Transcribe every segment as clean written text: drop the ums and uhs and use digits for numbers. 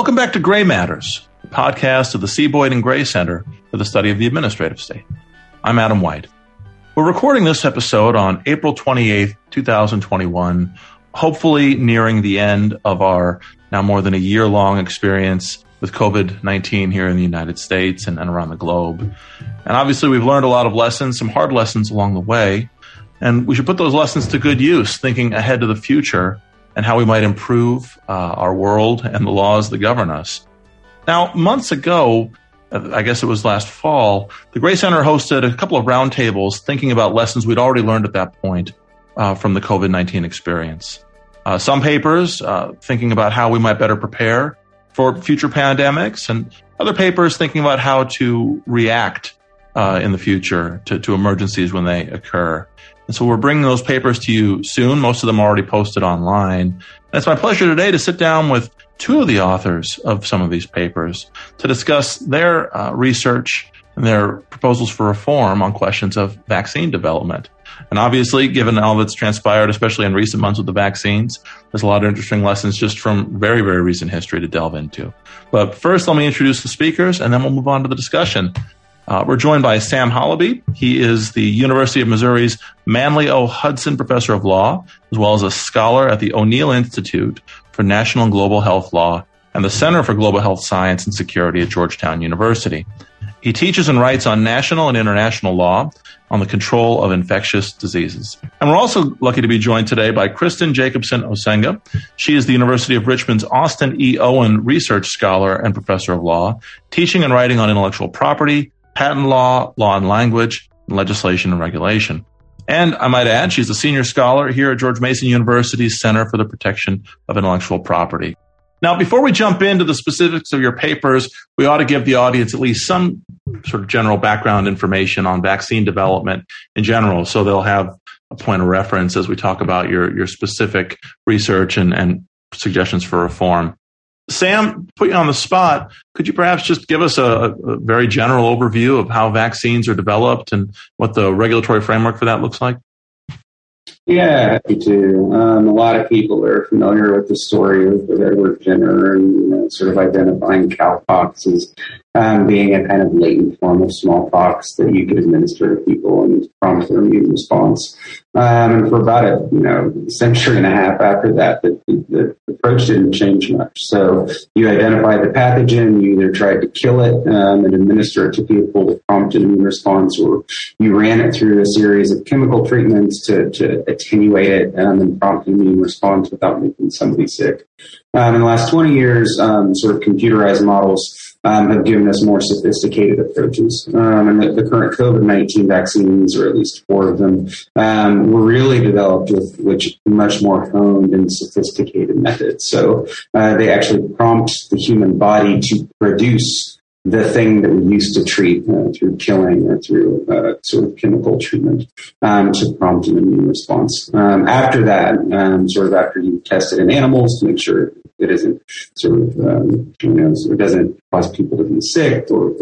Welcome back to Gray Matters, the podcast of the C. Boyd and Gray Center for the Study of the Administrative State. I'm Adam White. We're recording this episode on April 28th, 2021, hopefully nearing the end of our now more than a year-long experience with COVID-19 here in the United States and around the globe. And obviously, we've learned a lot of lessons, some hard lessons along the way. And we should put those lessons to good use, thinking ahead to the future and how we might improve our world and the laws that govern us. Now, months ago, I guess it was last fall, the Gray Center hosted a couple of roundtables thinking about lessons we'd already learned at that point from the COVID-19 experience. Some papers thinking about how we might better prepare for future pandemics, and other papers thinking about how to react in the future to emergencies when they occur. And so we're bringing those papers to you soon. Most of them are already posted online. And it's my pleasure today to sit down with two of the authors of some of these papers to discuss their research and their proposals for reform on questions of vaccine development. And obviously, given all that's transpired, especially in recent months with the vaccines, there's a lot of interesting lessons just from very, very recent history to delve into. But first, let me introduce the speakers, and then we'll move on to the discussion. We're joined by Sam Halabi. He is the University of Missouri's Manly O. Hudson Professor of Law, as well as a scholar at the O'Neill Institute for National and Global Health Law and the Center for Global Health Science and Security at Georgetown University. He teaches and writes on national and international law on the control of infectious diseases. And we're also lucky to be joined today by Kristen Jacobson Osenga. She is the University of Richmond's Austin E. Owen Research Scholar and Professor of Law, teaching and writing on intellectual property, patent law, law and language, and legislation and regulation. And I might add, she's a senior scholar here at George Mason University's Center for the Protection of Intellectual Property. Now, before we jump into the specifics of your papers, we ought to give the audience at least some sort of general background information on vaccine development in general, so they'll have a point of reference as we talk about your specific research and suggestions for reform. Sam, put you on the spot. Could you perhaps just give us a very general overview of how vaccines are developed and what the regulatory framework for that looks like? Yeah, happy to. A lot of people are familiar with the story with Edward Jenner and sort of identifying cowpox as being a kind of latent form of smallpox that you could administer to people and prompt their immune response. And for about a century and a half after that, the approach didn't change much. So you identified the pathogen, you either tried to kill it and administer it to people with prompted immune response, or you ran it through a series of chemical treatments to attenuate it and prompt immune response without making somebody sick. In the last 20 years, sort of computerized models have given us more sophisticated approaches. And the current COVID-19 vaccines, or at least four of them, were really developed with much more honed and sophisticated methods. So they actually prompt the human body to produce the thing that we used to treat through killing or through sort of chemical treatment to prompt an immune response. After that, sort of after you've tested in animals to make sure it isn't sort of, so it doesn't cause people to be sick or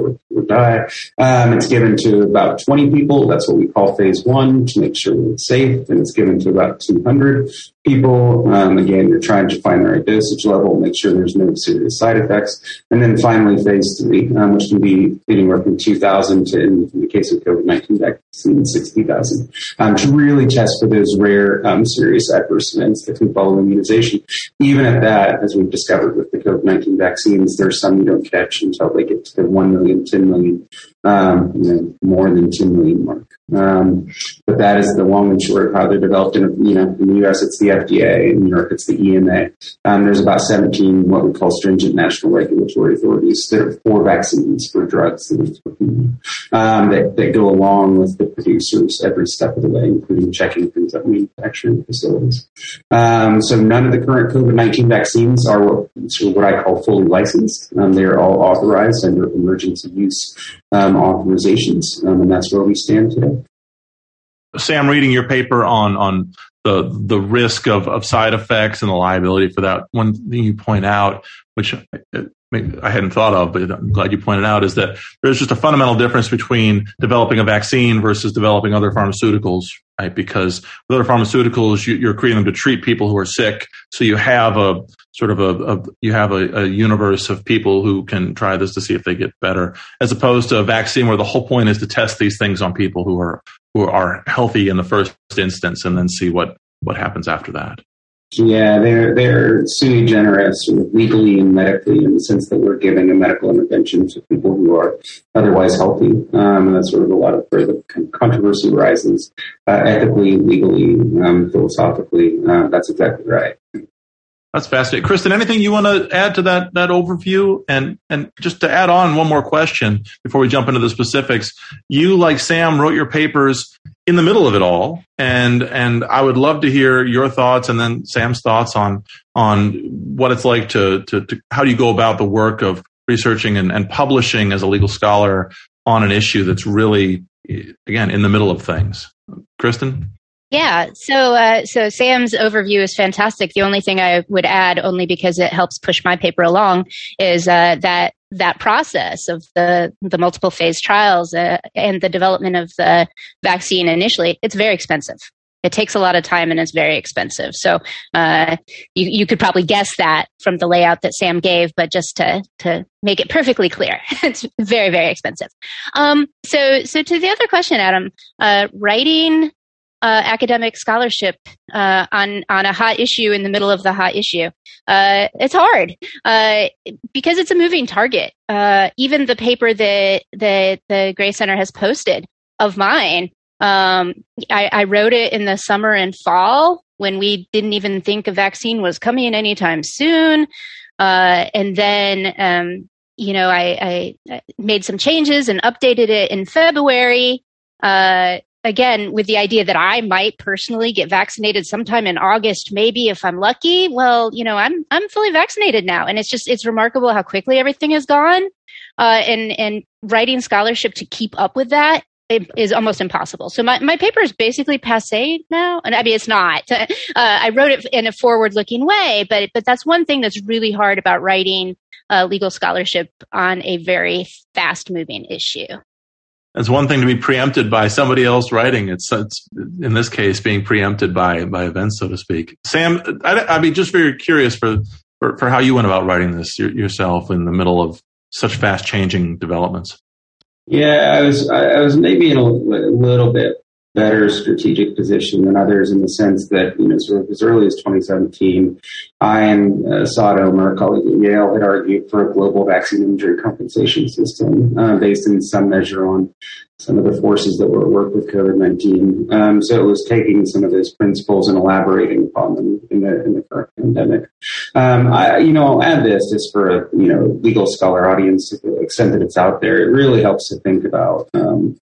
die. It's given to about 20 people. That's what we call phase one to make sure that it's safe. And it's given to about 200 people. Again, you're trying to find the right dosage level, make sure there's no serious side effects. And then finally, phase three, which can be anywhere from 2,000 to, in the case of COVID-19 vaccines, 60,000, to really test for those rare serious adverse events that can follow immunization. Even at that, as we've discovered with the COVID-19 vaccines, there's some you don't catch until they get to the 1 million, 10 million, more than 10 million mark. But that is the long and short of how they're developed. In the U.S., it's the FDA. In Europe, it's the EMA. There's about 17 what we call stringent national regulatory authorities. There are four vaccines for drugs that go along with the producers every step of the way, including checking things at manufacturing facilities. So none of the current COVID-19 vaccines are what I call fully licensed. They are all authorized under emergency use authorizations, and that's where we stand today. Sam, reading your paper on the risk of side effects and the liability for that, one thing you point out, which I hadn't thought of, but I'm glad you pointed out, is that there's just a fundamental difference between developing a vaccine versus developing other pharmaceuticals, right? Because with other pharmaceuticals, you're creating them to treat people who are sick, so you have a sort of you have a universe of people who can try this to see if they get better, as opposed to a vaccine where the whole point is to test these things on people who are healthy in the first instance and then see what happens after that. Yeah, they're sui generis, sort of legally and medically, in the sense that we're giving a medical intervention to people who are otherwise healthy. And that's sort of a lot of where the kind of controversy rises, ethically, legally, philosophically. That's exactly right. That's fascinating. Kristen, anything you want to add to that overview? And just to add on one more question before we jump into the specifics, you, like Sam, wrote your papers in the middle of it all. And I would love to hear your thoughts and then Sam's thoughts on what it's like to how do you go about the work of researching and publishing as a legal scholar on an issue that's really, again, in the middle of things. Kristen? Yeah, so Sam's overview is fantastic. The only thing I would add, only because it helps push my paper along, is that process of the multiple phase trials and the development of the vaccine initially, it's very expensive. It takes a lot of time and it's very expensive. So you could probably guess that from the layout that Sam gave, but just to make it perfectly clear, it's very, very expensive. So to the other question, Adam, writing academic scholarship on a hot issue in the middle of the hot issue. It's hard because it's a moving target. Even the paper that the Gray Center has posted of mine, I wrote it in the summer and fall when we didn't even think a vaccine was coming anytime soon. And then, I made some changes and updated it in February. Again, with the idea that I might personally get vaccinated sometime in August, maybe if I'm lucky. Well, I'm fully vaccinated now, and it's remarkable how quickly everything has gone. And writing scholarship to keep up with that is almost impossible. So my paper is basically passé now, and I mean it's not. I wrote it in a forward-looking way, but that's one thing that's really hard about writing legal scholarship on a very fast-moving issue. It's one thing to be preempted by somebody else writing. It's in this case, being preempted by events, so to speak. Sam, I'd be just very curious for how you went about writing this yourself in the middle of such fast-changing developments. Yeah, I was maybe in a little bit better strategic position than others in the sense that, sort of as early as 2017, I and Sad Omer, a colleague at Yale, had argued for a global vaccine injury compensation system based in some measure on some of the forces that were at work with COVID-19. So it was taking some of those principles and elaborating upon them in the current pandemic. I'll add this just for a legal scholar audience to the extent that it's out there. It really helps to think about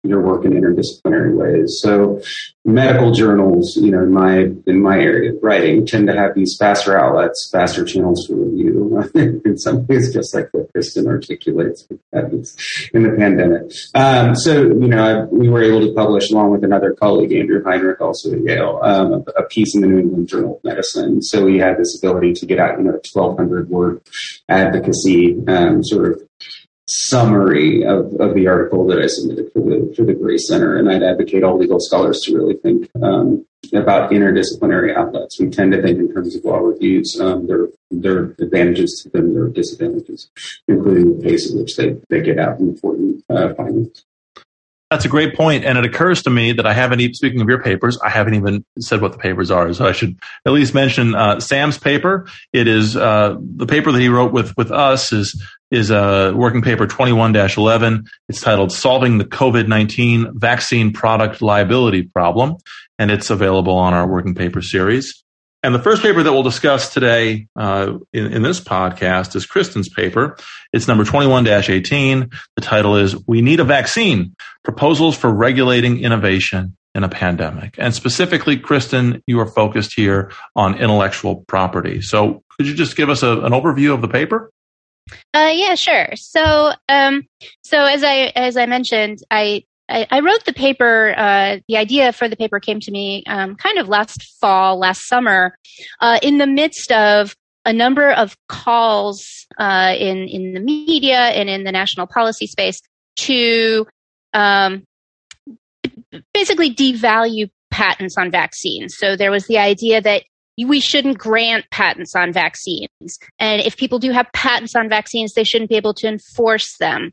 your work in interdisciplinary ways. So medical journals, in my area of writing, tend to have these faster outlets, faster channels for review. In some ways, just like what Kristen articulates in the pandemic. We were able to publish, along with another colleague, Andrew Heinrich, also at Yale, a piece in the New England Journal of Medicine. So we had this ability to get out, 1,200-word advocacy sort of summary of the article that I submitted for the Gray Center. And I'd advocate all legal scholars to really think about interdisciplinary outlets. We tend to think in terms of law reviews. There are advantages to them, there are disadvantages, including the pace at which they get out important findings. That's a great point. And it occurs to me that speaking of your papers, I haven't even said what the papers are. So I should at least mention Sam's paper. It is the paper that he wrote with us is working paper 21-11. It's titled Solving the COVID-19 Vaccine Product Liability Problem. And it's available on our working paper series. And the first paper that we'll discuss today in this podcast is Kristen's paper. It's number 21-18. The title is We Need a Vaccine, Proposals for Regulating Innovation in a Pandemic. And specifically, Kristen, you are focused here on intellectual property. So could you just give us an overview of the paper? Yeah, sure. So as I mentioned, I wrote the paper, the idea for the paper came to me kind of last summer, in the midst of a number of calls in the media and in the national policy space to basically devalue patents on vaccines. So there was the idea that we shouldn't grant patents on vaccines. And if people do have patents on vaccines, they shouldn't be able to enforce them.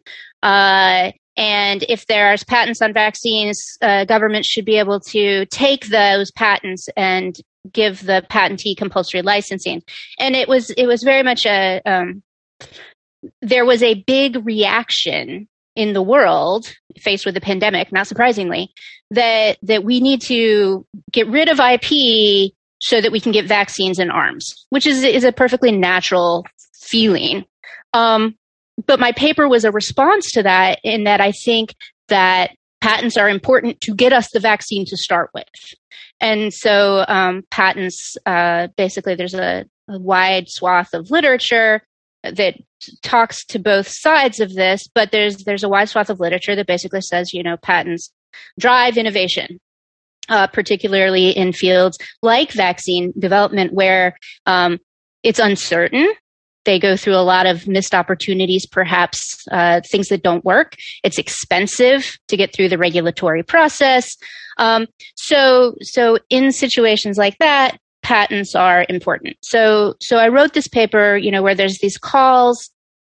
And if there's patents on vaccines, governments should be able to take those patents and give the patentee compulsory licensing. And it was very much a there was a big reaction in the world faced with the pandemic, not surprisingly, that we need to get rid of IP so that we can get vaccines and arms, which is a perfectly natural feeling. But my paper was a response to that, in that I think that patents are important to get us the vaccine to start with. And so patents, basically there's a wide swath of literature that talks to both sides of this, but there's a wide swath of literature that basically says, patents drive innovation, particularly in fields like vaccine development where it's uncertain. They go through a lot of missed opportunities, perhaps things that don't work. It's expensive to get through the regulatory process. So in situations like that, patents are important. So I wrote this paper, where there's these calls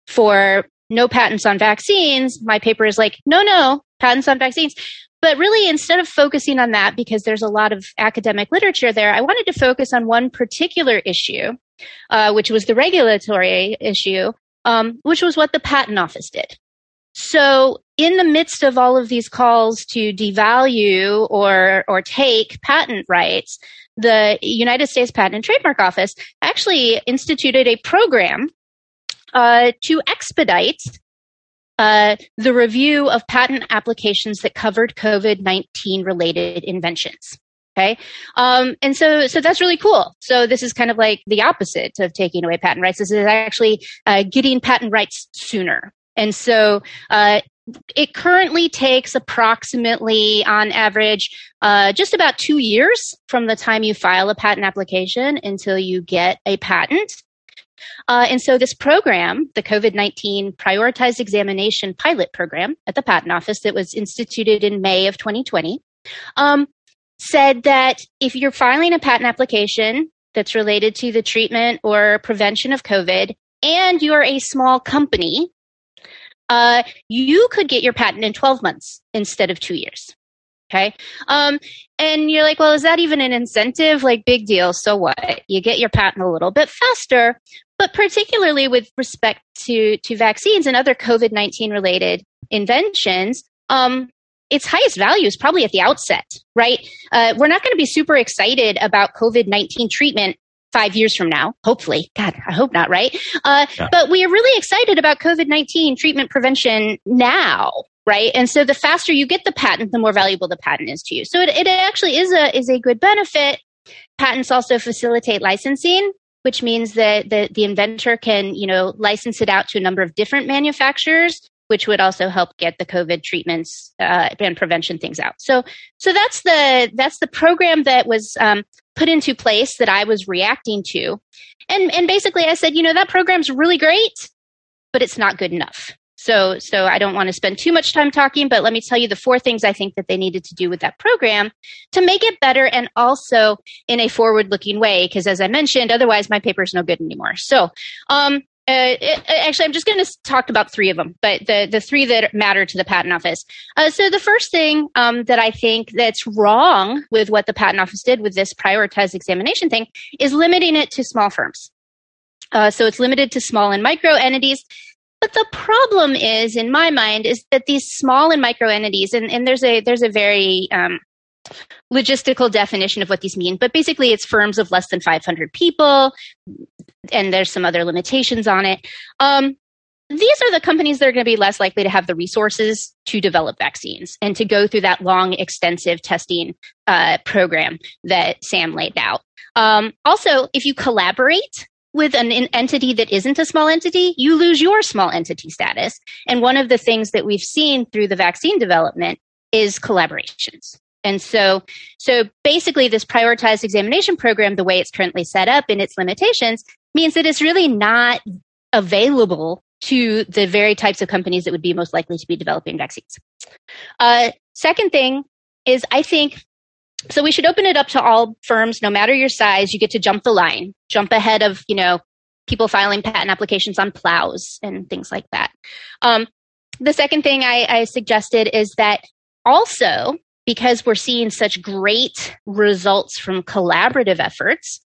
for no patents on vaccines. My paper is like, no, patents on vaccines. But really, instead of focusing on that, because there's a lot of academic literature there, I wanted to focus on one particular issue, which was the regulatory issue, which was what the Patent Office did. So in the midst of all of these calls to devalue or take patent rights, the United States Patent and Trademark Office actually instituted a program to expedite the review of patent applications that covered COVID-19 related inventions. Okay. And so that's really cool. So this is kind of like the opposite of taking away patent rights. This is actually getting patent rights sooner. And so it currently takes approximately, on average, just about 2 years from the time you file a patent application until you get a patent. And so this program, the COVID-19 Prioritized Examination Pilot Program at the Patent Office that was instituted in May of 2020, said that if you're filing a patent application that's related to the treatment or prevention of COVID and you're a small company, you could get your patent in 12 months instead of 2 years. Okay. And you're like, well, is that even an incentive? Like, big deal. So what? You get your patent a little bit faster, but particularly with respect to vaccines and other COVID-19 related inventions, its highest value is probably at the outset, right? We're not going to be super excited about COVID-19 treatment 5 years from now, hopefully. God, I hope not, right? Yeah. But we are really excited about COVID-19 treatment prevention now, right? And so the faster you get the patent, the more valuable the patent is to you. So it actually is a good benefit. Patents also facilitate licensing, which means that the inventor can, license it out to a number of different manufacturers, which would also help get the COVID treatments and prevention things out. So that's the program that was put into place that I was reacting to. And basically I said, that program's really great, but it's not good enough. So I don't want to spend too much time talking, but let me tell you the four things I think that they needed to do with that program to make it better and also in a forward-looking way, because as I mentioned, otherwise my paper's no good anymore. So, I'm just going to talk about three of them, but the three that matter to the Patent Office. So the first thing that I think that's wrong with what the Patent Office did with this prioritized examination thing is limiting it to small firms. So it's limited to small and micro entities. But the problem is, in my mind, is that these small and micro entities, and there's a very logistical definition of what these mean, but basically it's firms of less than 500 people, and there's some other limitations on it. These are the companies that are going to be less likely to have the resources to develop vaccines and to go through that long, extensive testing program that Sam laid out. Also, if you collaborate with an entity that isn't a small entity, you lose your small entity status. And one of the things that we've seen through the vaccine development is collaborations. And so basically this prioritized examination program, the way it's currently set up and its limitations, means that it's really not available to the very types of companies that would be most likely to be developing vaccines. Second thing is I think So we should open it up to all firms, no matter your size. You get to jump the line, jump ahead of, you know, people filing patent applications on plows and things like that. The second thing I suggested is that also, because we're seeing such great results from collaborative efforts,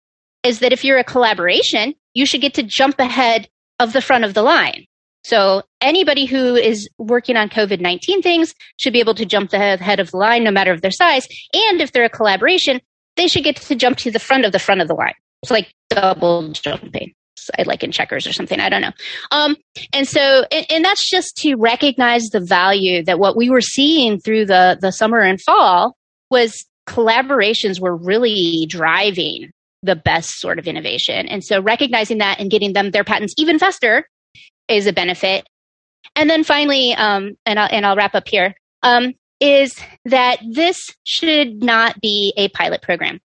is that if you're a collaboration, you should get to jump ahead of the front of the line. So anybody who is working on COVID-19 things should be able to jump ahead of the line, no matter of their size. And if they're a collaboration, they should get to jump to the front of the line. It's like double jumping, like in checkers or something. I don't know. And that's just to recognize the value that what we were seeing through the summer and fall was collaborations were really driving the best sort of innovation. And so recognizing that and getting them their patents even faster is a benefit. And then finally, and I'll wrap up here, is that this should not be a pilot program.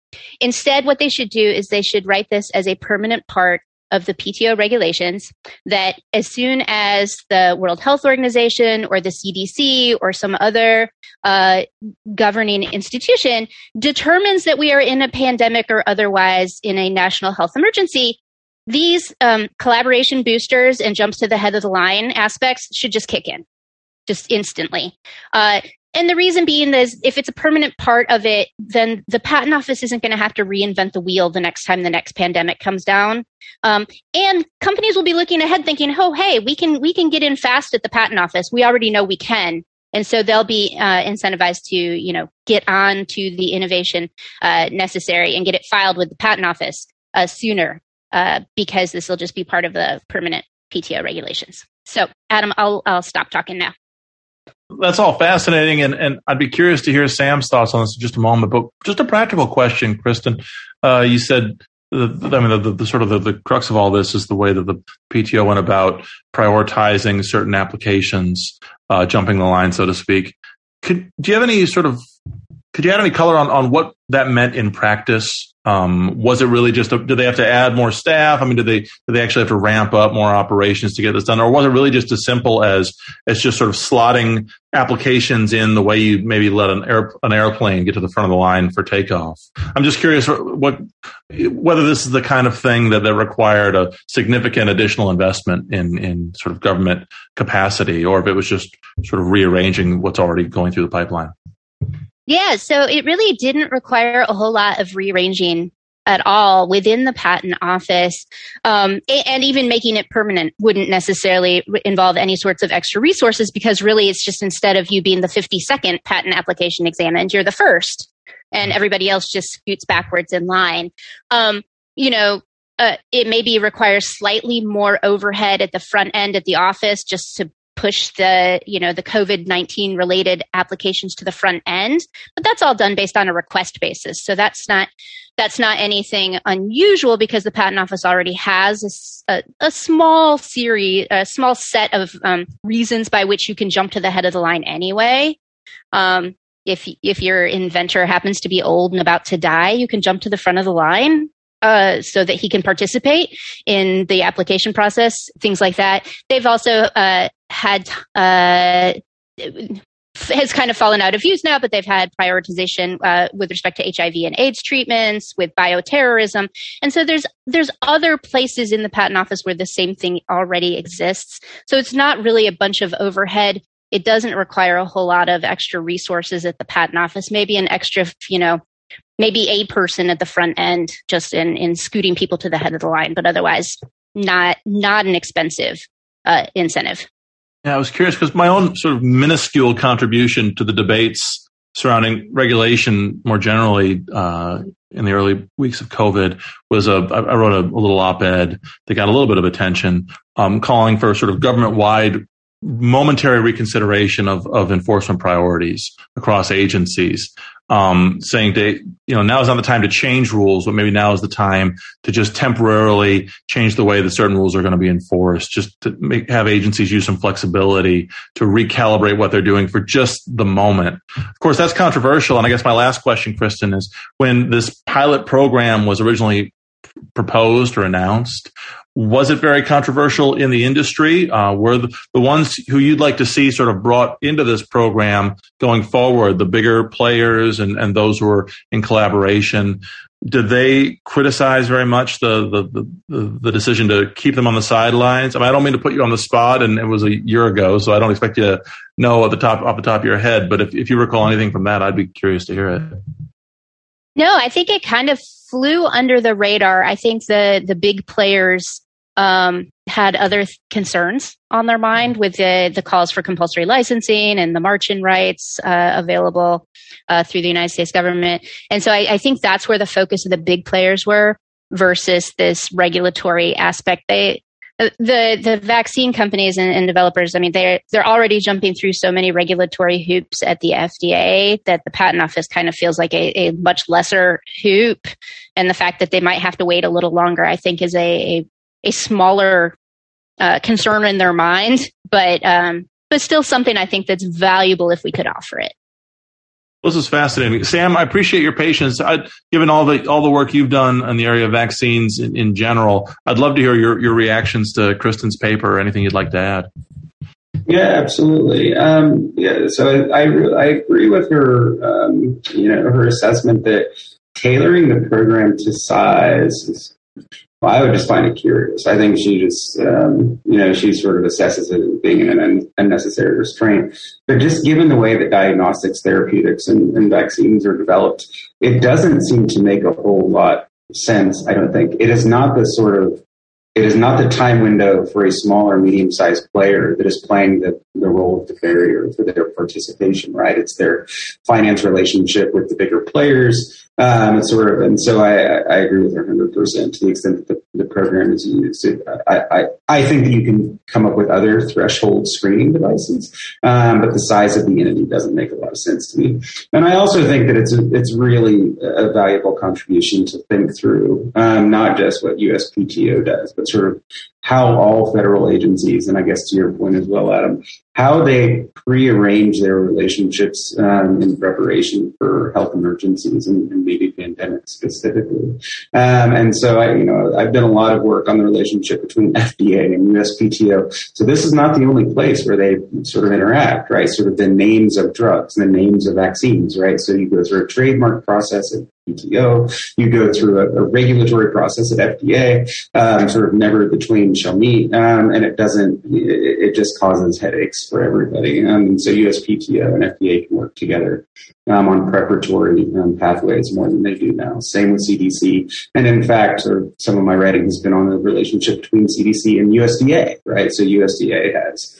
Instead, what they should do is they should write this as a permanent part of the PTO regulations, that as soon as the World Health Organization or the CDC or some other governing institution determines that we are in a pandemic or otherwise in a national health emergency, these collaboration boosters and jumps to the head of the line aspects should just kick in, just instantly. And the reason being is if it's a permanent part of it, then the patent office isn't going to have to reinvent the wheel the next time the next pandemic comes down. And companies will be looking ahead thinking, oh, hey, we can get in fast at the patent office. We already know we can. And so they'll be incentivized to, you know, get on to the innovation necessary and get it filed with the patent office sooner because this will just be part of the permanent PTO regulations. So, Adam, I'll stop talking now. That's all fascinating. And I'd be curious to hear Sam's thoughts on this in just a moment. But just a practical question, Kristen. You said, the crux of all this is the way that the PTO went about prioritizing certain applications, jumping the line, so to speak. Could you add any color on what that meant in practice? Was it really just, did they have to add more staff? I mean, did they actually have to ramp up more operations to get this done? Or was it really just as simple as just sort of slotting applications in the way you maybe let an airplane get to the front of the line for takeoff? I'm just curious whether this is the kind of thing that required a significant additional investment in sort of government capacity, or if it was just sort of rearranging what's already going through the pipeline. Yeah, so it really didn't require a whole lot of rearranging at all within the patent office. And even making it permanent wouldn't necessarily involve any sorts of extra resources, because really it's just instead of you being the 52nd patent application examined, you're the first, and everybody else just scoots backwards in line. It maybe requires slightly more overhead at the front end at the office just to push the COVID-19 related applications to the front end, but that's all done based on a request basis. So that's not anything unusual, because the patent office already has a small set of reasons by which you can jump to the head of the line anyway. If your inventor happens to be old and about to die, you can jump to the front of the line so that he can participate in the application process, things like that. They've also has kind of fallen out of use now, but they've had prioritization with respect to HIV and AIDS treatments, with bioterrorism. And so there's other places in the patent office where the same thing already exists. So it's not really a bunch of overhead. It doesn't require a whole lot of extra resources at the patent office, maybe an extra, maybe a person at the front end just in scooting people to the head of the line, but otherwise not an expensive incentive. Yeah, I was curious because my own sort of minuscule contribution to the debates surrounding regulation more generally in the early weeks of COVID was I wrote a little op-ed that got a little bit of attention calling for sort of government-wide momentary reconsideration of enforcement priorities across agencies, saying to, now is not the time to change rules, but maybe now is the time to just temporarily change the way that certain rules are going to be enforced, just to have agencies use some flexibility to recalibrate what they're doing for just the moment. Of course, that's controversial. And I guess my last question, Kristen, is when this pilot program was originally proposed or announced? Was it very controversial in the industry? Were the ones who you'd like to see sort of brought into this program going forward, the bigger players and those who were in collaboration, did they criticize very much the decision to keep them on the sidelines? I mean, I don't mean to put you on the spot, and it was a year ago, so I don't expect you to know off the top of your head, but if you recall anything from that, I'd be curious to hear it. No, I think it kind of flew under the radar. I think the big players had other concerns on their mind with the calls for compulsory licensing and the march-in rights available through the United States government. And so I think that's where the focus of the big players were versus this regulatory aspect. The vaccine companies and developers, I mean, they're already jumping through so many regulatory hoops at the FDA that the patent office kind of feels like a much lesser hoop. And the fact that they might have to wait a little longer, I think, is a smaller concern in their mind, but still something I think that's valuable if we could offer it. This is fascinating. Sam, I appreciate your patience. Given all the work you've done in the area of vaccines in general, I'd love to hear your reactions to Kristen's paper or anything you'd like to add. Yeah, absolutely. So I agree with her, her assessment that tailoring the program to size is, well, I would just find it curious. I think she just, she sort of assesses it as being an unnecessary restraint. But just given the way that diagnostics, therapeutics, and vaccines are developed, it doesn't seem to make a whole lot of sense, I don't think. It is not the time window for a small or medium-sized player that is playing the role of the barrier for their participation, right? It's their finance relationship with the bigger players. I agree with her 100% to the extent that the program is used. I think that you can come up with other threshold screening devices, but the size of the entity doesn't make a lot of sense to me. And I also think that it's really a valuable contribution to think through, not just what USPTO does, but sort of how all federal agencies, and I guess to your point as well, Adam, how they prearrange their relationships in preparation for health emergencies and maybe pandemics specifically. I've done a lot of work on the relationship between FDA and USPTO. So this is not the only place where they sort of interact, right? Sort of the names of drugs, the names of vaccines, right? So you go through a trademark process at PTO, you go through a regulatory process at FDA, sort of never the twain shall meet, and it just causes headaches for everybody. So USPTO and FDA can work together on preparatory pathways more than they do now. Same with CDC. And in fact, some of my writing has been on the relationship between CDC and USDA, right? So USDA has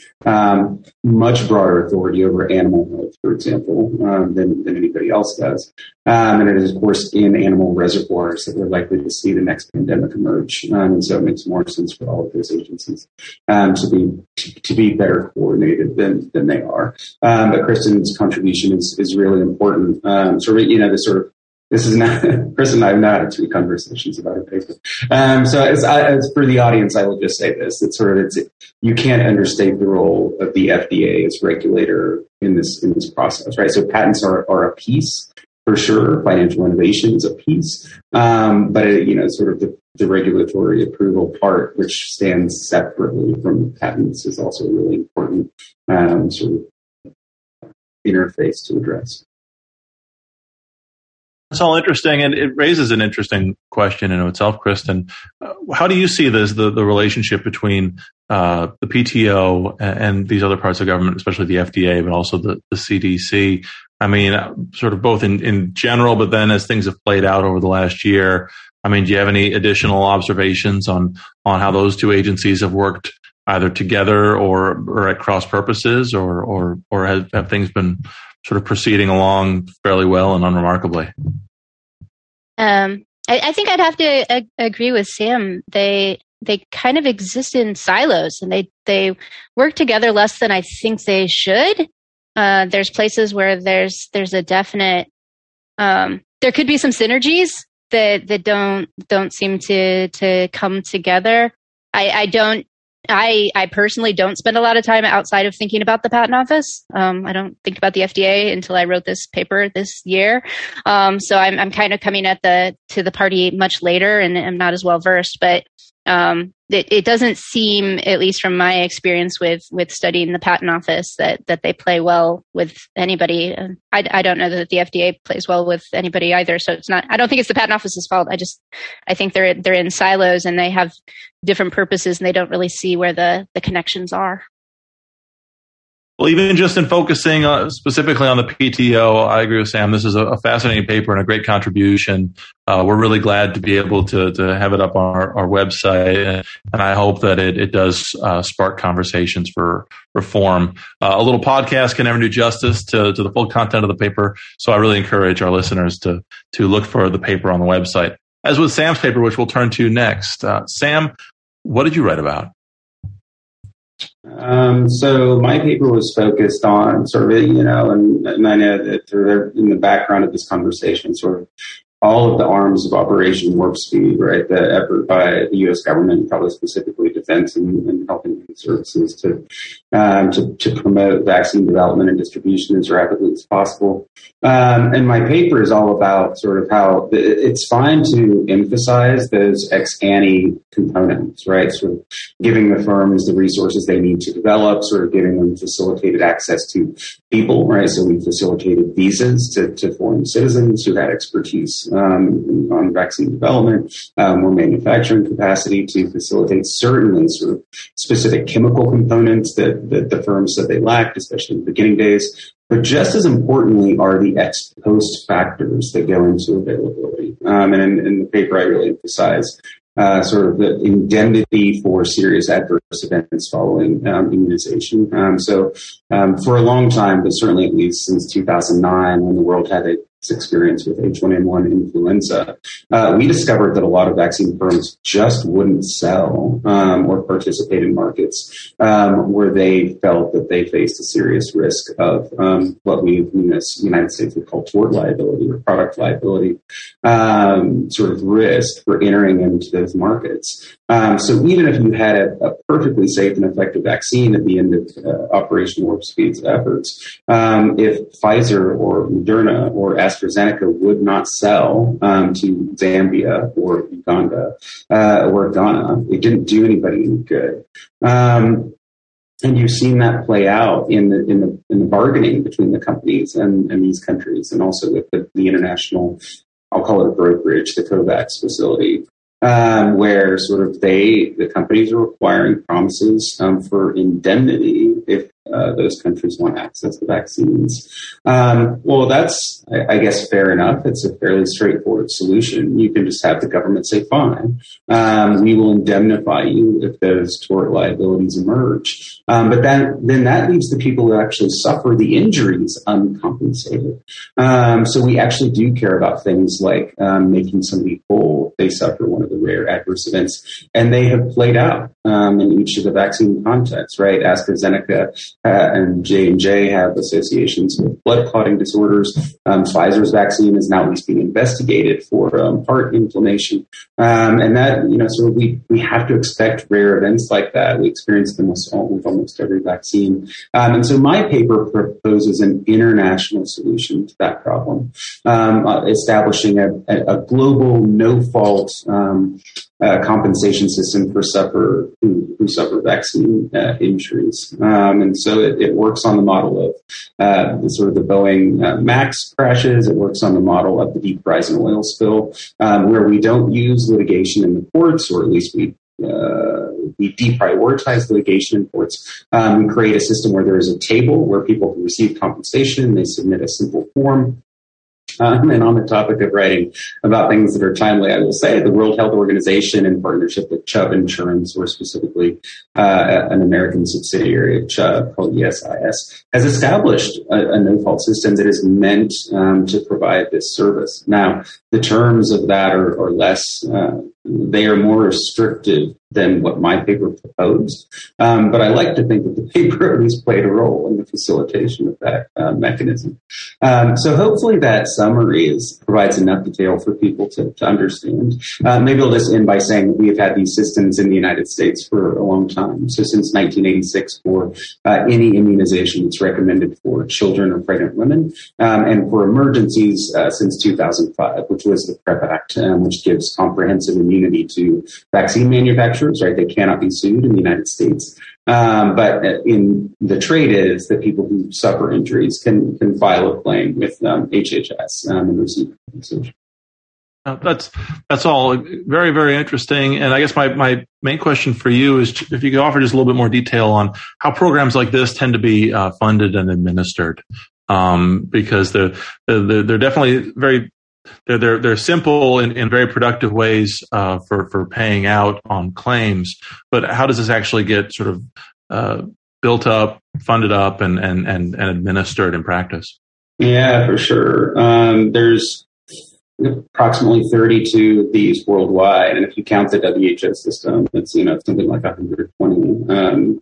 much broader authority over animal health, for example, than anybody else does. And it is, of course, in animal reservoirs that we're likely to see the next pandemic emerge. And so it makes more sense for all of those agencies to be better coordinated than they are. But Kristen's contribution is really important. Kristen and I have not had 2 conversations about her paper. So as for the audience, I will just say this. You can't understate the role of the FDA as regulator in this process, right? So patents are a piece for sure. Financial innovation is a piece. But the regulatory approval part, which stands separately from patents, is also a really important interface to address. That's all interesting, and it raises an interesting question in itself, Kristen. How do you see this, the relationship between the PTO and these other parts of government, especially the FDA, but also the CDC? I mean, sort of both in general, but then as things have played out over the last year, I mean, do you have any additional observations on how those two agencies have worked either together or at cross purposes, or have things been sort of proceeding along fairly well and unremarkably? I think I'd have to agree with Sam. They kind of exist in silos, and they work together less than I think they should. There's places where there's a definite there could be some synergies that don't seem to come together. I don't I personally don't spend a lot of time outside of thinking about the patent office. I don't think about the FDA until I wrote this paper this year. So I'm kind of coming to the party much later, and I'm not as well versed, but it doesn't seem, at least from my experience with studying the patent office, that they play well with anybody. I don't know that the FDA plays well with anybody either. So it's not, I don't think it's the patent office's fault. I think they're in silos and they have different purposes and they don't really see where the connections are. Well, even just in focusing specifically on the PTO, I agree with Sam. This is a fascinating paper and a great contribution. We're really glad to be able to have it up on our website, and I hope that it does spark conversations for reform. A little podcast can never do justice to the full content of the paper, so I really encourage our listeners to look for the paper on the website. As with Sam's paper, which we'll turn to next. Sam, what did you write about? So my paper was focused on sort of, and I know that they're in the background of this conversation, sort of all of the arms of Operation Warp Speed, right? The effort by the U.S. government, probably specifically defense and health and human services to promote vaccine development and distribution as rapidly as possible. And my paper is all about sort of how it's fine to emphasize those ex ante components, right? Sort of giving the firms the resources they need to develop, sort of giving them facilitated access to people, right? So we facilitated visas to foreign citizens who had expertise on vaccine development or manufacturing capacity, to facilitate certainly sort of specific chemical components that the firms said they lacked, especially in the beginning days. But just as importantly are the ex post factors that go into availability. And in the paper, I really emphasize sort of the indemnity for serious adverse events following immunization. So for a long time, but certainly at least since 2009, when the world had its experience with H1N1 influenza, we discovered that a lot of vaccine firms just wouldn't sell or participate in markets where they felt that they faced a serious risk of what we in the United States would call tort liability or product liability, sort of risk for entering into those markets. So even if you had a perfectly safe and effective vaccine at the end of Operation Warp Speed's efforts, if Pfizer or Moderna or AstraZeneca would not sell to Zambia or Uganda or Ghana, it didn't do anybody any good. And you've seen that play out in the bargaining between the companies and these countries, and also with the international, I'll call it a brokerage, the COVAX facility, where sort of the companies are requiring promises for indemnity if those countries want access to vaccines. Well, that's, I guess, fair enough. It's a fairly straightforward solution. You can just have the government say, fine, we will indemnify you if those tort liabilities emerge. But then that leaves the people who actually suffer the injuries uncompensated. So we actually do care about things like making somebody whole if they suffer one of the rare adverse events. And they have played out in each of the vaccine contexts, right? AstraZeneca and J&J have associations with blood clotting disorders. Pfizer's vaccine is now at least being investigated for heart inflammation. And that, sort of we have to expect rare events like that. We experience them with almost every vaccine. And so my paper proposes an international solution to that problem, establishing a global no-fault compensation system for who suffer vaccine injuries. And so it works on the model of sort of the Boeing MAX crashes. It works on the model of the Deep Horizon oil spill, where we don't use litigation in the courts, or at least we deprioritize litigation in courts, and create a system where there is a table where people can receive compensation. They submit a simple form. And on the topic of writing about things that are timely, I will say the World Health Organization, in partnership with Chubb Insurance, or specifically an American subsidiary of Chubb called ESIS, has established a no-fault system that is meant to provide this service. Now, the terms of that are less They are more restrictive than what my paper proposed. But I like to think that the paper at least played a role in the facilitation of that mechanism. So hopefully that summary provides enough detail for people to understand. Maybe I'll just end by saying that we have had these systems in the United States for a long time. So since 1986 for any immunization that's recommended for children or pregnant women, and for emergencies since 2005, which was the PREP Act, which gives comprehensive immunity to vaccine manufacturers. Right, they cannot be sued in the United States. But in the trade is that people who suffer injuries can file a claim with HHS and receive compensation. That's all very, very interesting. And I guess my main question for you is if you could offer just a little bit more detail on how programs like this tend to be funded and administered, because they're definitely very. They're simple and very productive ways for paying out on claims, but how does this actually get sort of built up, funded up, and administered in practice? Yeah, for sure. There's approximately 32 of these worldwide, and if you count the WHO system, it's something like 120.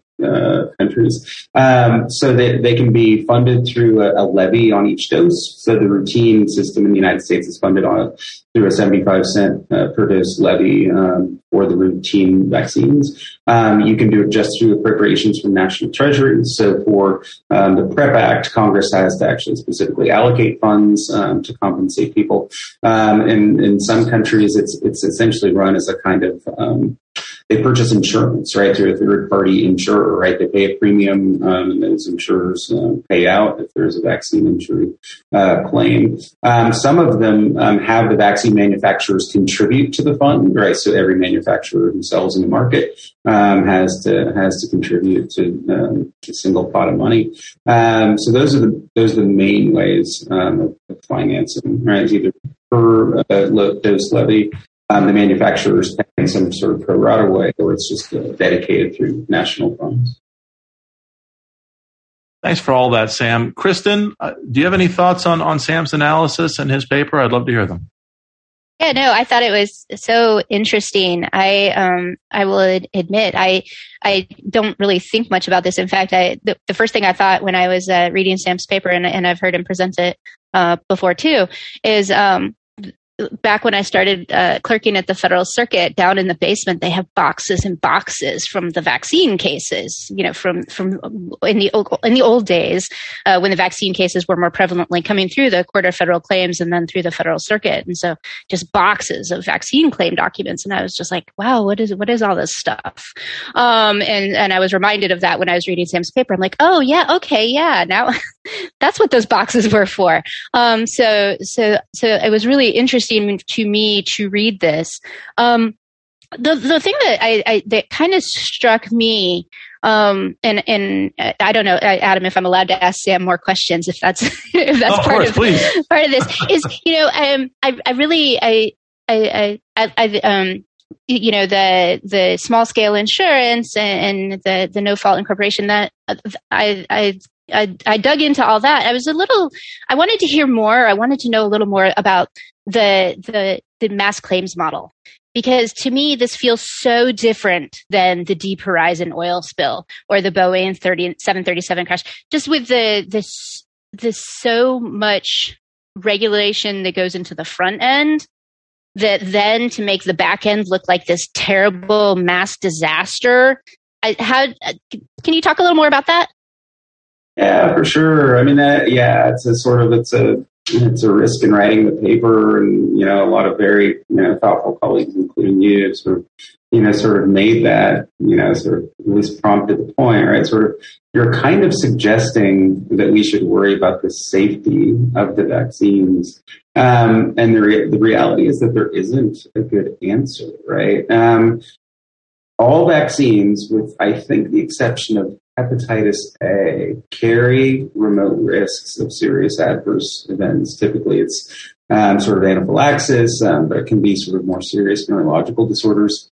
Countries. So they can be funded through a levy on each dose. So the routine system in the United States is funded through a 75 cents per dose levy for the routine vaccines. You can do it just through appropriations from national treasuries. So for the PrEP Act, Congress has to actually specifically allocate funds to compensate people. And in some countries, it's essentially run as a kind of they purchase insurance, right, through a third-party insurer, right? They pay a premium, and those insurers pay out if there's a vaccine injury claim. Some of them have the vaccine manufacturers contribute to the fund, right? So every manufacturer who sells in the market has to contribute to a single pot of money. So those are the main ways of financing, right? It's either per dose levy. The manufacturers paying some sort of pro rata way, or it's just dedicated through national funds. Thanks for all that, Sam. Kristen, do you have any thoughts on Sam's analysis and his paper? I'd love to hear them. Yeah, no, I thought it was so interesting. I would admit, I don't really think much about this. In fact, the first thing I thought when I was reading Sam's paper, and I've heard him present it before too, is back when I started clerking at the Federal Circuit, down in the basement, they have boxes and boxes from the vaccine cases, from in the old days when the vaccine cases were more prevalently coming through the Court of Federal Claims and then through the Federal Circuit. And so just boxes of vaccine claim documents. And I was just like, wow, what is all this stuff? And I was reminded of that when I was reading Sam's paper. I'm like, oh, yeah, okay, yeah. Now that's what those boxes were for. So it was really interesting to me to read this. The thing that that kind of struck me, and I don't know, Adam, if I'm allowed to ask Sam more questions, if that's part of this, is the small scale insurance and the no fault incorporation that I dug into all that. I wanted to hear more. I wanted to know a little more about the mass claims model, because to me, this feels so different than the Deep Horizon oil spill or the Boeing 737 crash, just with the so much regulation that goes into the front end, that then to make the back end look like this terrible mass disaster. Can you talk a little more about that? Yeah, for sure. I mean, it's a risk in writing the paper, and a lot of very thoughtful colleagues, including you, have sort of made that sort of at least prompted the point, right? Sort of, you're kind of suggesting that we should worry about the safety of the vaccines, and the reality is that there isn't a good answer, right? All vaccines, with I think the exception of hepatitis A, carry remote risks of serious adverse events. Typically, it's sort of anaphylaxis, but it can be sort of more serious neurological disorders.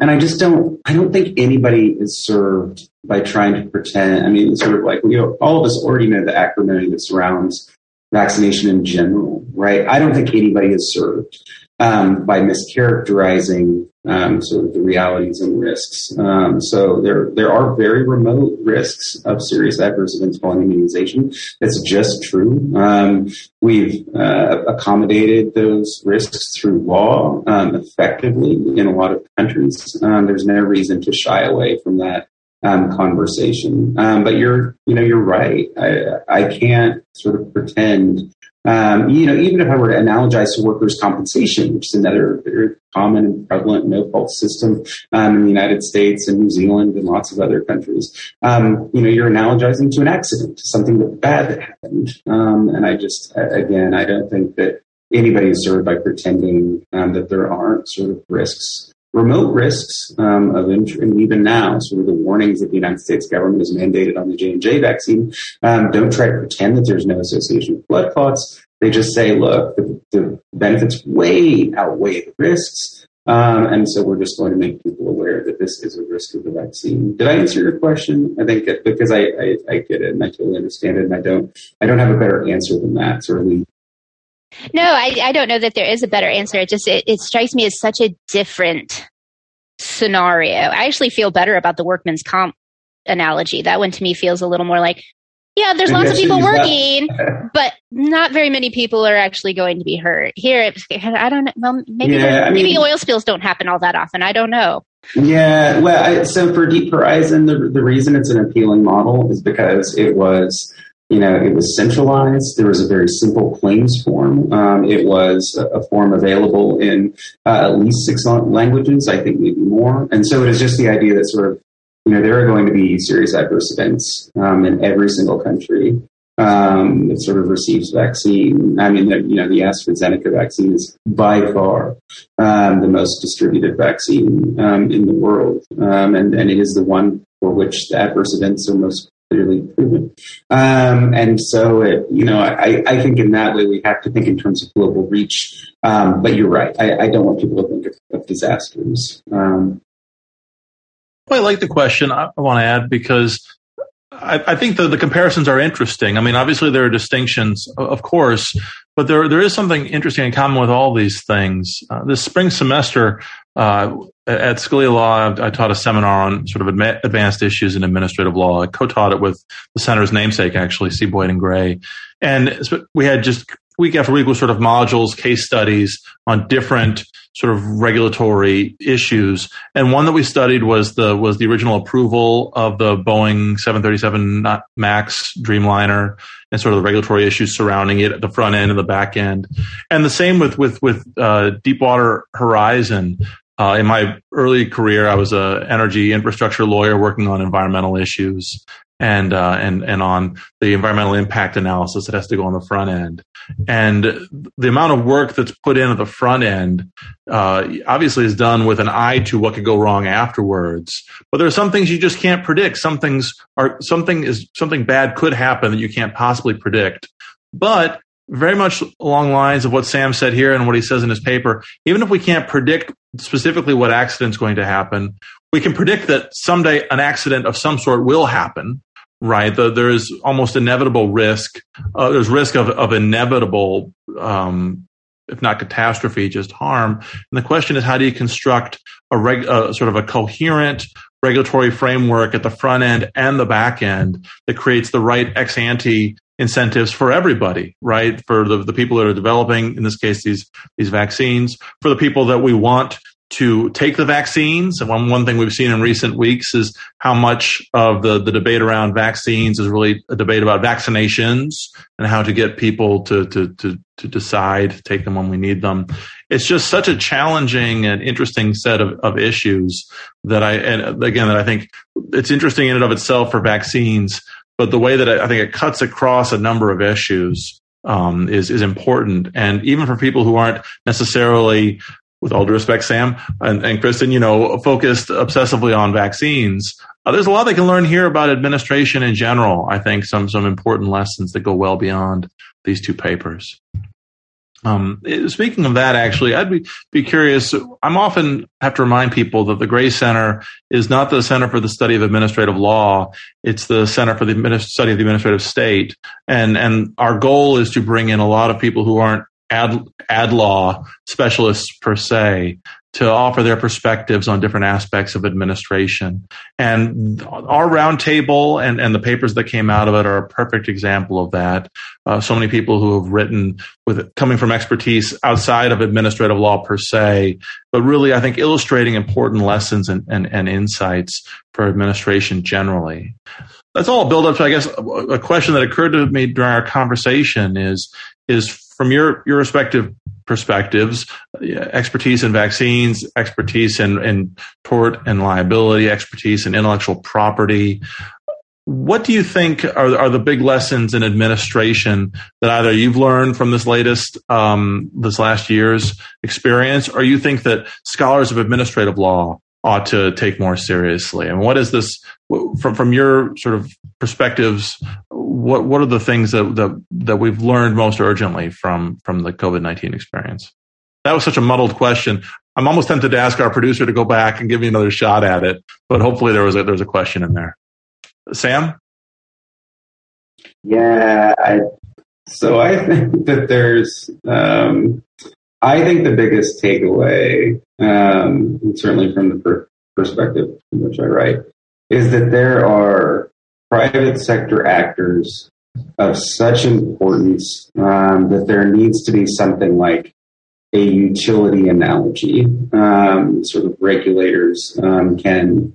And I don't think anybody is served by trying to pretend. I mean, it's sort of like, all of us already know the acrimony that surrounds vaccination in general, right? I don't think anybody is served by mischaracterizing sort of the realities and risks. So there are very remote risks of serious adverse events following immunization. That's just true. We've accommodated those risks through law effectively in a lot of countries. There's no reason to shy away from that conversation. But you're right. I can't sort of pretend. Even if I were to analogize to workers' compensation, which is another very common and prevalent no-fault system in the United States and New Zealand and lots of other countries, you're analogizing to an accident, to something bad that happened. And I just, again, I don't think that anybody is served by pretending that there aren't sort of risks. Remote risks of and even now, sort of the warnings that the United States government has mandated on the J&J vaccine, don't try to pretend that there's no association with blood clots. They just say, look, the benefits way outweigh the risks. And so we're just going to make people aware that this is a risk of the vaccine. Did I answer your question? I think because I get it and I totally understand it, and I don't have a better answer than that, certainly. No, I don't know that there is a better answer. It just it strikes me as such a different scenario. I actually feel better about the workman's comp analogy. That one to me feels a little more like, yeah, there's lots of people working, but not very many people are actually going to be hurt. Here, I don't know. Well, maybe oil spills don't happen all that often. I don't know. Yeah, well, so for Deep Horizon, the reason it's an appealing model is because it was. It was centralized. There was a very simple claims form. It was a form available in at least 6 languages, I think maybe more. And so it is just the idea that sort of, there are going to be serious adverse events in every single country that sort of receives vaccine. I mean, the AstraZeneca vaccine is by far the most distributed vaccine in the world. And it is the one for which the adverse events are most clearly proven. And so, I think in that way we have to think in terms of global reach. But you're right. I don't want people to think of disasters. Well, I like the question. I want to add because I think the comparisons are interesting. I mean, obviously there are distinctions, of course, but there is something interesting in common with all these things. This spring semester at Scalia Law, I taught a seminar on sort of advanced issues in administrative law. I co-taught it with the center's namesake, actually, C. Boyd and Gray. And we had just week after week with sort of modules, case studies on different sort of regulatory issues. And one that we studied was the original approval of the Boeing 737 MAX Dreamliner and sort of the regulatory issues surrounding it at the front end and the back end. And the same with Deepwater Horizon. In my early career, I was an energy infrastructure lawyer working on environmental issues and on the environmental impact analysis that has to go on the front end. And the amount of work that's put in at the front end obviously is done with an eye to what could go wrong afterwards. But there are some things you just can't predict. Something bad could happen that you can't possibly predict. But very much along the lines of what Sam said here and what he says in his paper, even if we can't predict specifically what accident's going to happen, we can predict that someday an accident of some sort will happen, right? There is almost inevitable risk. There's risk of inevitable, if not catastrophe, just harm. And the question is, how do you construct a coherent regulatory framework at the front end and the back end that creates the right ex-ante incentives for everybody, right? For the people that are developing, in this case, these vaccines, for the people that we want to take the vaccines. And one thing we've seen in recent weeks is how much of the debate around vaccines is really a debate about vaccinations and how to get people to decide to take them when we need them. It's just such a challenging and interesting set of issues that I think it's interesting in and of itself for vaccines, but the way that I think it cuts across a number of issues is important. And even for people who aren't necessarily, with all due respect, Sam and Kristen, focused obsessively on vaccines. There's a lot they can learn here about administration in general. I think some important lessons that go well beyond these two papers. Speaking of that, actually, I'd be curious. I'm often have to remind people that the Gray Center is not the Center for the Study of Administrative Law. It's the Center for the Study of the Administrative State. And our goal is to bring in a lot of people who aren't ad law specialists per se to offer their perspectives on different aspects of administration. And our roundtable and the papers that came out of it are a perfect example of that. So many people who have written coming from expertise outside of administrative law per se, but really I think illustrating important lessons and insights for administration generally. That's all built up to, I guess, a question that occurred to me during our conversation is from your respective perspectives, expertise in vaccines, expertise in tort and liability, expertise in intellectual property. What do you think are the big lessons in administration that either you've learned from this last year's experience, or you think that scholars of administrative law ought to take more seriously? And what is this from your sort of perspectives? What are the things that we've learned most urgently from the COVID-19 experience? That was such a muddled question. I'm almost tempted to ask our producer to go back and give me another shot at it, but hopefully there's a question in there. Sam? Yeah. I think that there's, I think the biggest takeaway, and certainly from the perspective in which I write, is that there are private sector actors of such importance that there needs to be something like a utility analogy, sort of regulators can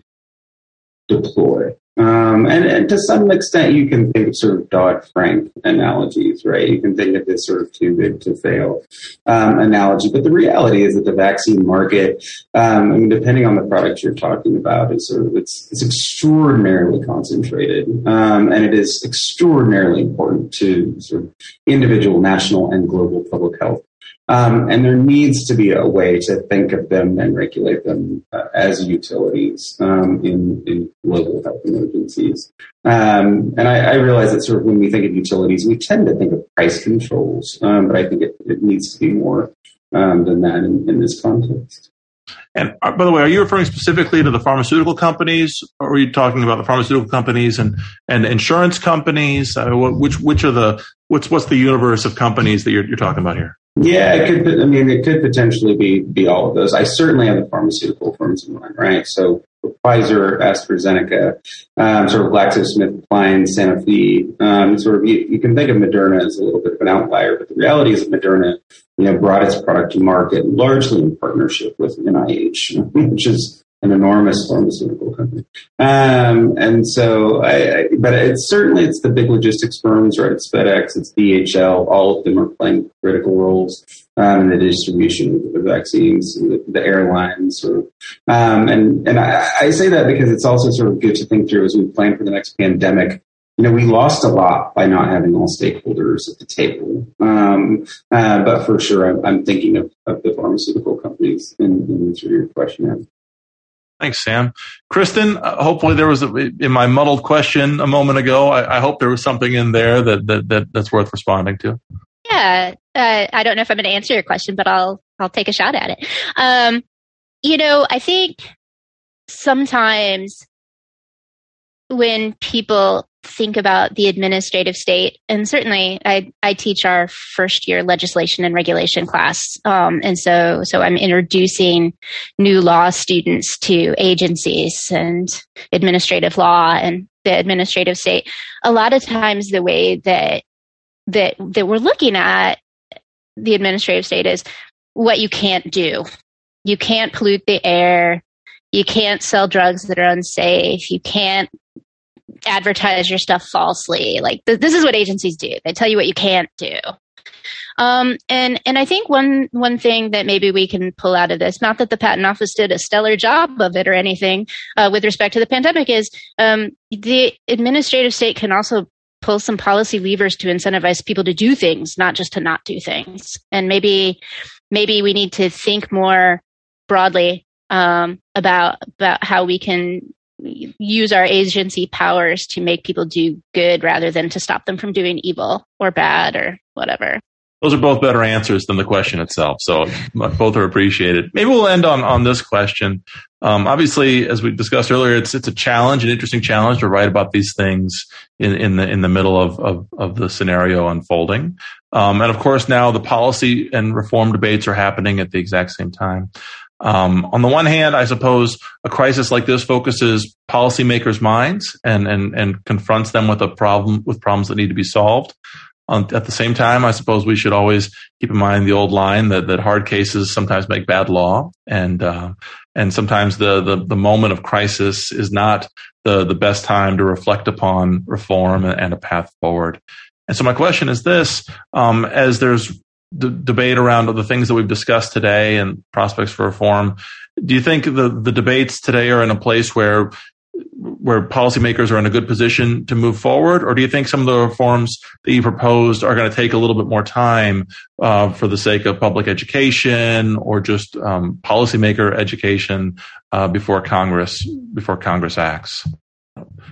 deploy. And to some extent, you can think of sort of Dodd-Frank analogies, right? You can think of this sort of too big to fail analogy. But the reality is that the vaccine market, depending on the product you're talking about, is sort of it's extraordinarily concentrated, and it is extraordinarily important to sort of individual, national, and global public health. And there needs to be a way to think of them and regulate them as utilities in global health emergencies. And I realize that sort of when we think of utilities, we tend to think of price controls, but I think it needs to be more than that in this context. And by the way, are you referring specifically to the pharmaceutical companies, or are you talking about the pharmaceutical companies and insurance companies? What's the universe of companies that you're talking about here? Yeah, it could potentially be all of those. I certainly have the pharmaceutical firms in mind, right? So Pfizer, AstraZeneca, sort of GlaxoSmithKline, Sanofi, sort of you can think of Moderna as a little bit of an outlier, but the reality is that Moderna, brought its product to market largely in partnership with NIH, which is an enormous pharmaceutical company. But it's the big logistics firms, right? It's FedEx, it's DHL, all of them are playing critical roles in the distribution of the vaccines, the airlines. Sort of. And I say that because it's also sort of good to think through as we plan for the next pandemic. We lost a lot by not having all stakeholders at the table. But for sure, I'm thinking of the pharmaceutical companies in answer to your question, Adam. Thanks, Sam. Kristen, hopefully there was, in my muddled question a moment ago, I hope there was something in there that's worth responding to. Yeah. I don't know if I'm going to answer your question, but I'll take a shot at it. I think sometimes when people think about the administrative state, and certainly I teach our first year legislation and regulation class. And so I'm introducing new law students to agencies and administrative law and the administrative state. A lot of times the way that we're looking at the administrative state is what you can't do. You can't pollute the air. You can't sell drugs that are unsafe. You can't advertise your stuff falsely. Like this is what agencies do. They tell you what you can't do. And I think one thing that maybe we can pull out of this, not that the patent office did a stellar job of it or anything with respect to the pandemic, is the administrative state can also pull some policy levers to incentivize people to do things, not just to not do things. And maybe we need to think more broadly about how we can use our agency powers to make people do good rather than to stop them from doing evil or bad or whatever. Those are both better answers than the question itself. So both are appreciated. Maybe we'll end on this question. Obviously, as we discussed earlier, it's a challenge, an interesting challenge to write about these things in the middle of the scenario unfolding. And of course, now the policy and reform debates are happening at the exact same time. On the one hand, I suppose a crisis like this focuses policymakers' minds and confronts them with problems that need to be solved. At the same time, I suppose we should always keep in mind the old line that hard cases sometimes make bad law, and sometimes the moment of crisis is not the best time to reflect upon reform and a path forward. And so my question is this: as there's debate around the things that we've discussed today and prospects for reform, do you think the debates today are in a place where policymakers are in a good position to move forward? Or do you think some of the reforms that you proposed are going to take a little bit more time for the sake of public education or just policymaker education before Congress acts?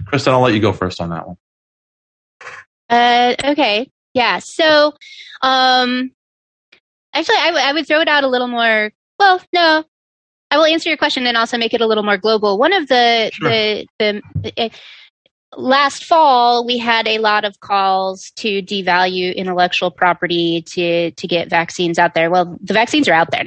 Kristen, I'll let you go first on that one. Okay. Yeah. So actually, I would throw it out a little more. Well, no. I will answer your question and also make it a little more global. One of the last fall, we had a lot of calls to devalue intellectual property to get vaccines out there. Well, the vaccines are out there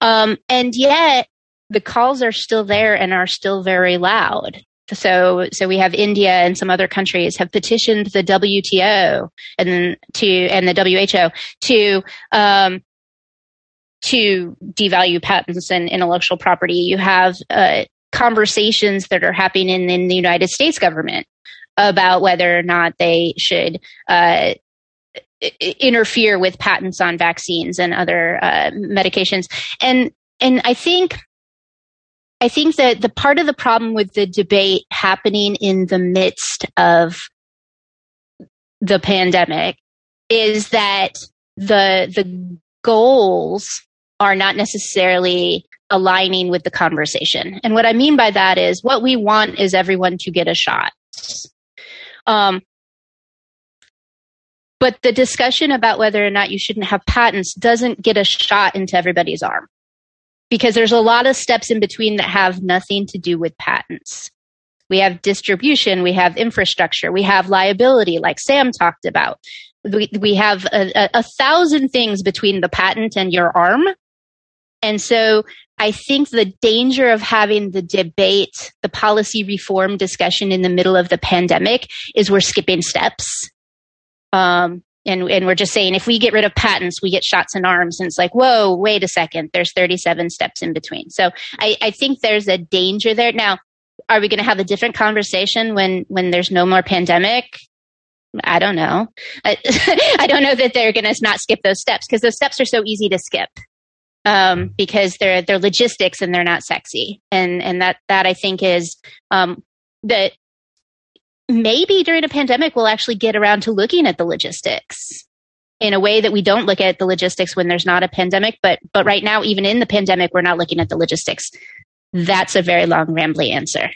now. And yet the calls are still there and are still very loud. So we have India and some other countries have petitioned the WTO and the WHO to devalue patents and intellectual property. You have conversations that are happening in the United States government about whether or not they should interfere with patents on vaccines and other medications. And I think that the part of the problem with the debate happening in the midst of the pandemic is that the goals are not necessarily aligning with the conversation. And what I mean by that is what we want is everyone to get a shot. But the discussion about whether or not you shouldn't have patents doesn't get a shot into everybody's arm, because there's a lot of steps in between that have nothing to do with patents. We have distribution, we have infrastructure, we have liability, like Sam talked about. We have a thousand things between the patent and your arm. And so I think the danger of having the debate, the policy reform discussion in the middle of the pandemic is we're skipping steps. And we're just saying, if we get rid of patents, we get shots in arms. And it's like, whoa, wait a second. There's 37 steps in between. So I think there's a danger there. Now, are we going to have a different conversation when there's no more pandemic? I don't know. I don't know that they're going to not skip those steps, because those steps are so easy to skip because they're logistics and they're not sexy. And that I think is that maybe during a pandemic, we'll actually get around to looking at the logistics in a way that we don't look at the logistics when there's not a pandemic. But right now, even in the pandemic, we're not looking at the logistics. That's a very long, rambly answer.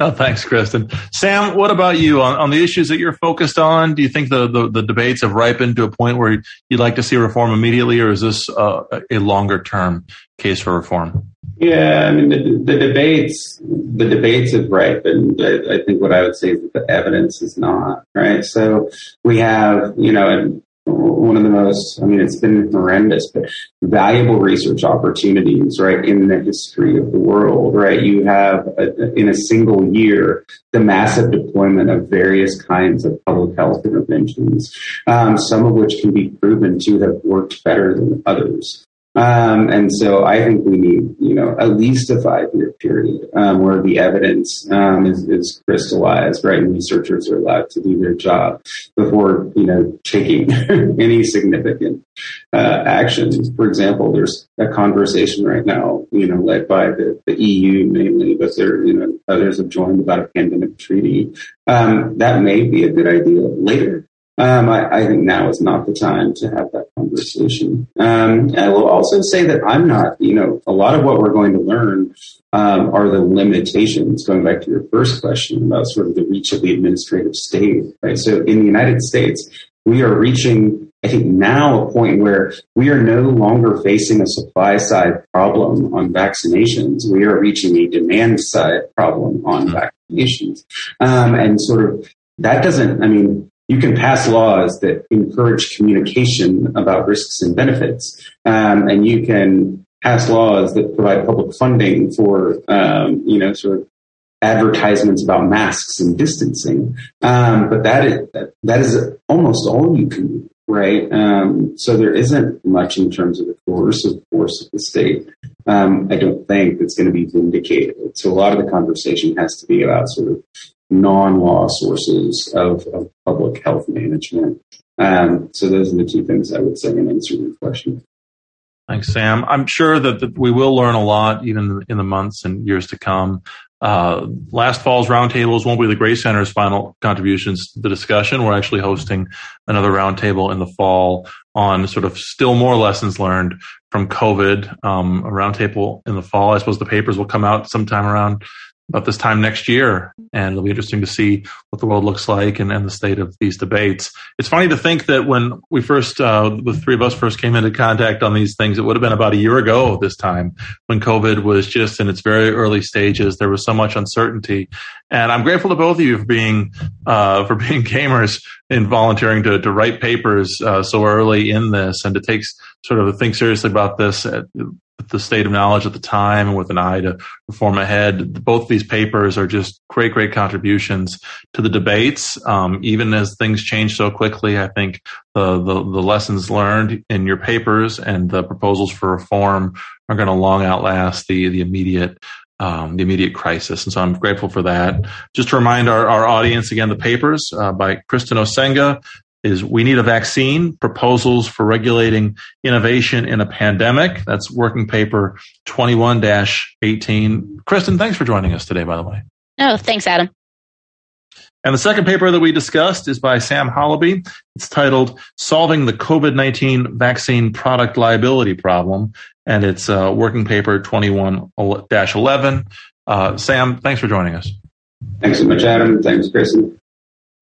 No, thanks, Kristen. Sam, what about you on the issues that you're focused on? Do you think the debates have ripened to a point where you'd like to see reform immediately, or is this a longer-term case for reform? Yeah, I mean, the debates have ripened. I think what I would say is that the evidence is not, right? So we have, one of the most, it's been horrendous, but valuable research opportunities, right, in the history of the world, right? You have, in a single year, the massive deployment of various kinds of public health interventions, some of which can be proven to have worked better than others. And so I think we need, at least a 5-year period, where the evidence, is crystallized, right? And researchers are allowed to do their job before, taking any significant, actions. For example, there's a conversation right now, led by the EU mainly, but there, others have joined about a pandemic treaty. That may be a good idea later. I think now is not the time to have that conversation. I will also say that I'm not, a lot of what we're going to learn are the limitations, going back to your first question about sort of the reach of the administrative state, right? So in the United States, we are reaching I think now a point where we are no longer facing a supply side problem on vaccinations. We are reaching a demand side problem on vaccinations. And sort of that doesn't, I mean, you can pass laws that encourage communication about risks and benefits. And you can pass laws that provide public funding for, you know, sort of advertisements about masks and distancing. But that is almost all you can do, right? So there isn't much in terms of the coercive force of the state. I don't think that's going to be vindicated. So a lot of the conversation has to be about sort of non-law sources of public health management. So those are the two things I would say in answering your question. Thanks, Sam. I'm sure that we will learn a lot even in the months and years to come. Last fall's roundtables won't be the Gray Center's final contributions to the discussion. We're actually hosting another roundtable in the fall on sort of still more lessons learned from COVID. A roundtable in the fall. I suppose the papers will come out sometime around about this time next year, and it'll be interesting to see what the world looks like and the state of these debates. It's funny to think that when we first, the three of us first came into contact on these things, it would have been about a year ago this time when COVID was just in its very early stages. There was so much uncertainty, and I'm grateful to both of you for being gamers and volunteering to write papers so early in this and to take sort of think seriously about this at the state of knowledge at the time and with an eye to reform ahead. Both these papers are just great, great contributions to the debates. Even as things change so quickly, I think the lessons learned in your papers and the proposals for reform are going to long outlast the immediate crisis. And so I'm grateful for that. Just to remind our audience again, the papers by Kristen Osenga is We Need a Vaccine, Proposals for Regulating Innovation in a Pandemic. That's working paper 21-18. Kristen, thanks for joining us today, by the way. Oh, thanks, Adam. And the second paper that we discussed is by Sam Halabi. It's titled Solving the COVID-19 Vaccine Product Liability Problem, and it's working paper 21-11. Sam, thanks for joining us. Thanks so much, Adam. Thanks, Kristen.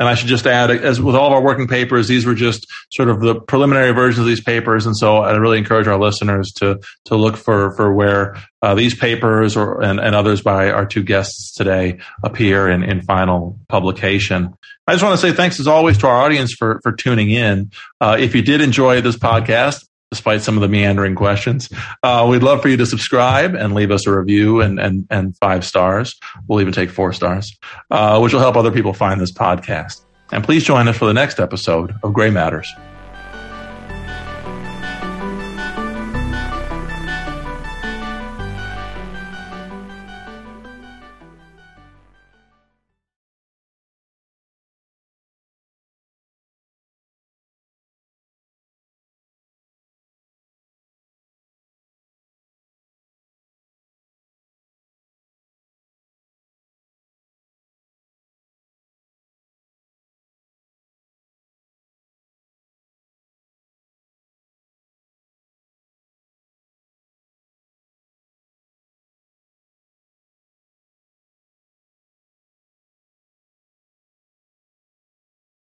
And I should just add, as with all of our working papers, these were just sort of the preliminary versions of these papers. And so I really encourage our listeners to look for where these papers and others by our two guests today appear in final publication. I just want to say thanks, as always, to our audience for tuning in. If you did enjoy this podcast, despite some of the meandering questions, we'd love for you to subscribe and leave us a review and 5 stars. We'll even take 4 stars, which will help other people find this podcast. And please join us for the next episode of Gray Matters.